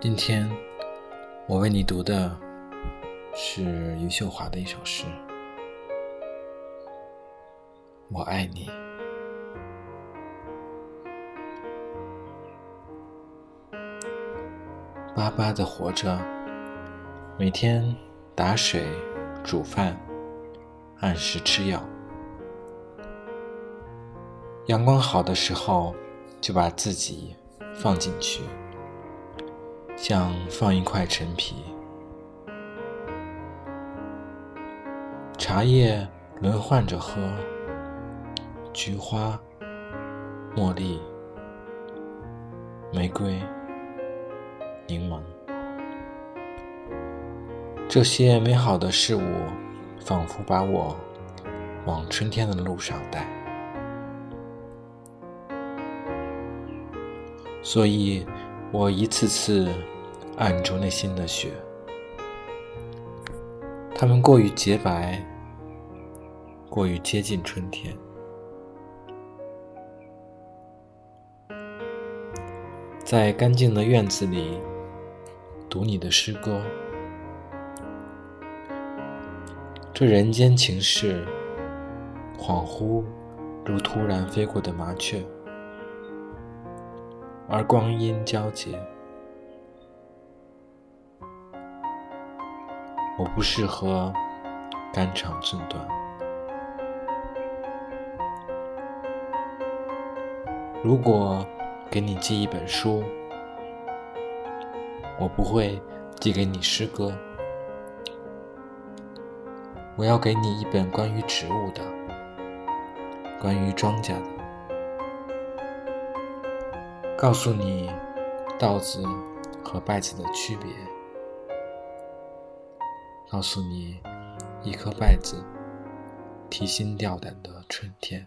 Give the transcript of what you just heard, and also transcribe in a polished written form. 今天我为你读的是余秀华的一首诗，我爱你。巴巴的活着，每天打水、煮饭，按时吃药。阳光好的时候，就把自己放进去，像放一块陈皮。茶叶轮换着喝，菊花、茉莉、玫瑰、柠檬，这些美好的事物仿佛把我往春天的路上带。所以我一次次按住内心的雪，它们过于洁白，过于接近春天。在干净的院子里读你的诗歌，这人间情事恍惚如突然飞过的麻雀，而光阴交结。我不适合肝肠寸断，如果给你寄一本书，我不会寄给你诗歌，我要给你一本关于植物的，关于庄稼的，告诉你稻子和稗子的区别，告诉你一颗稗子提心吊胆的春天。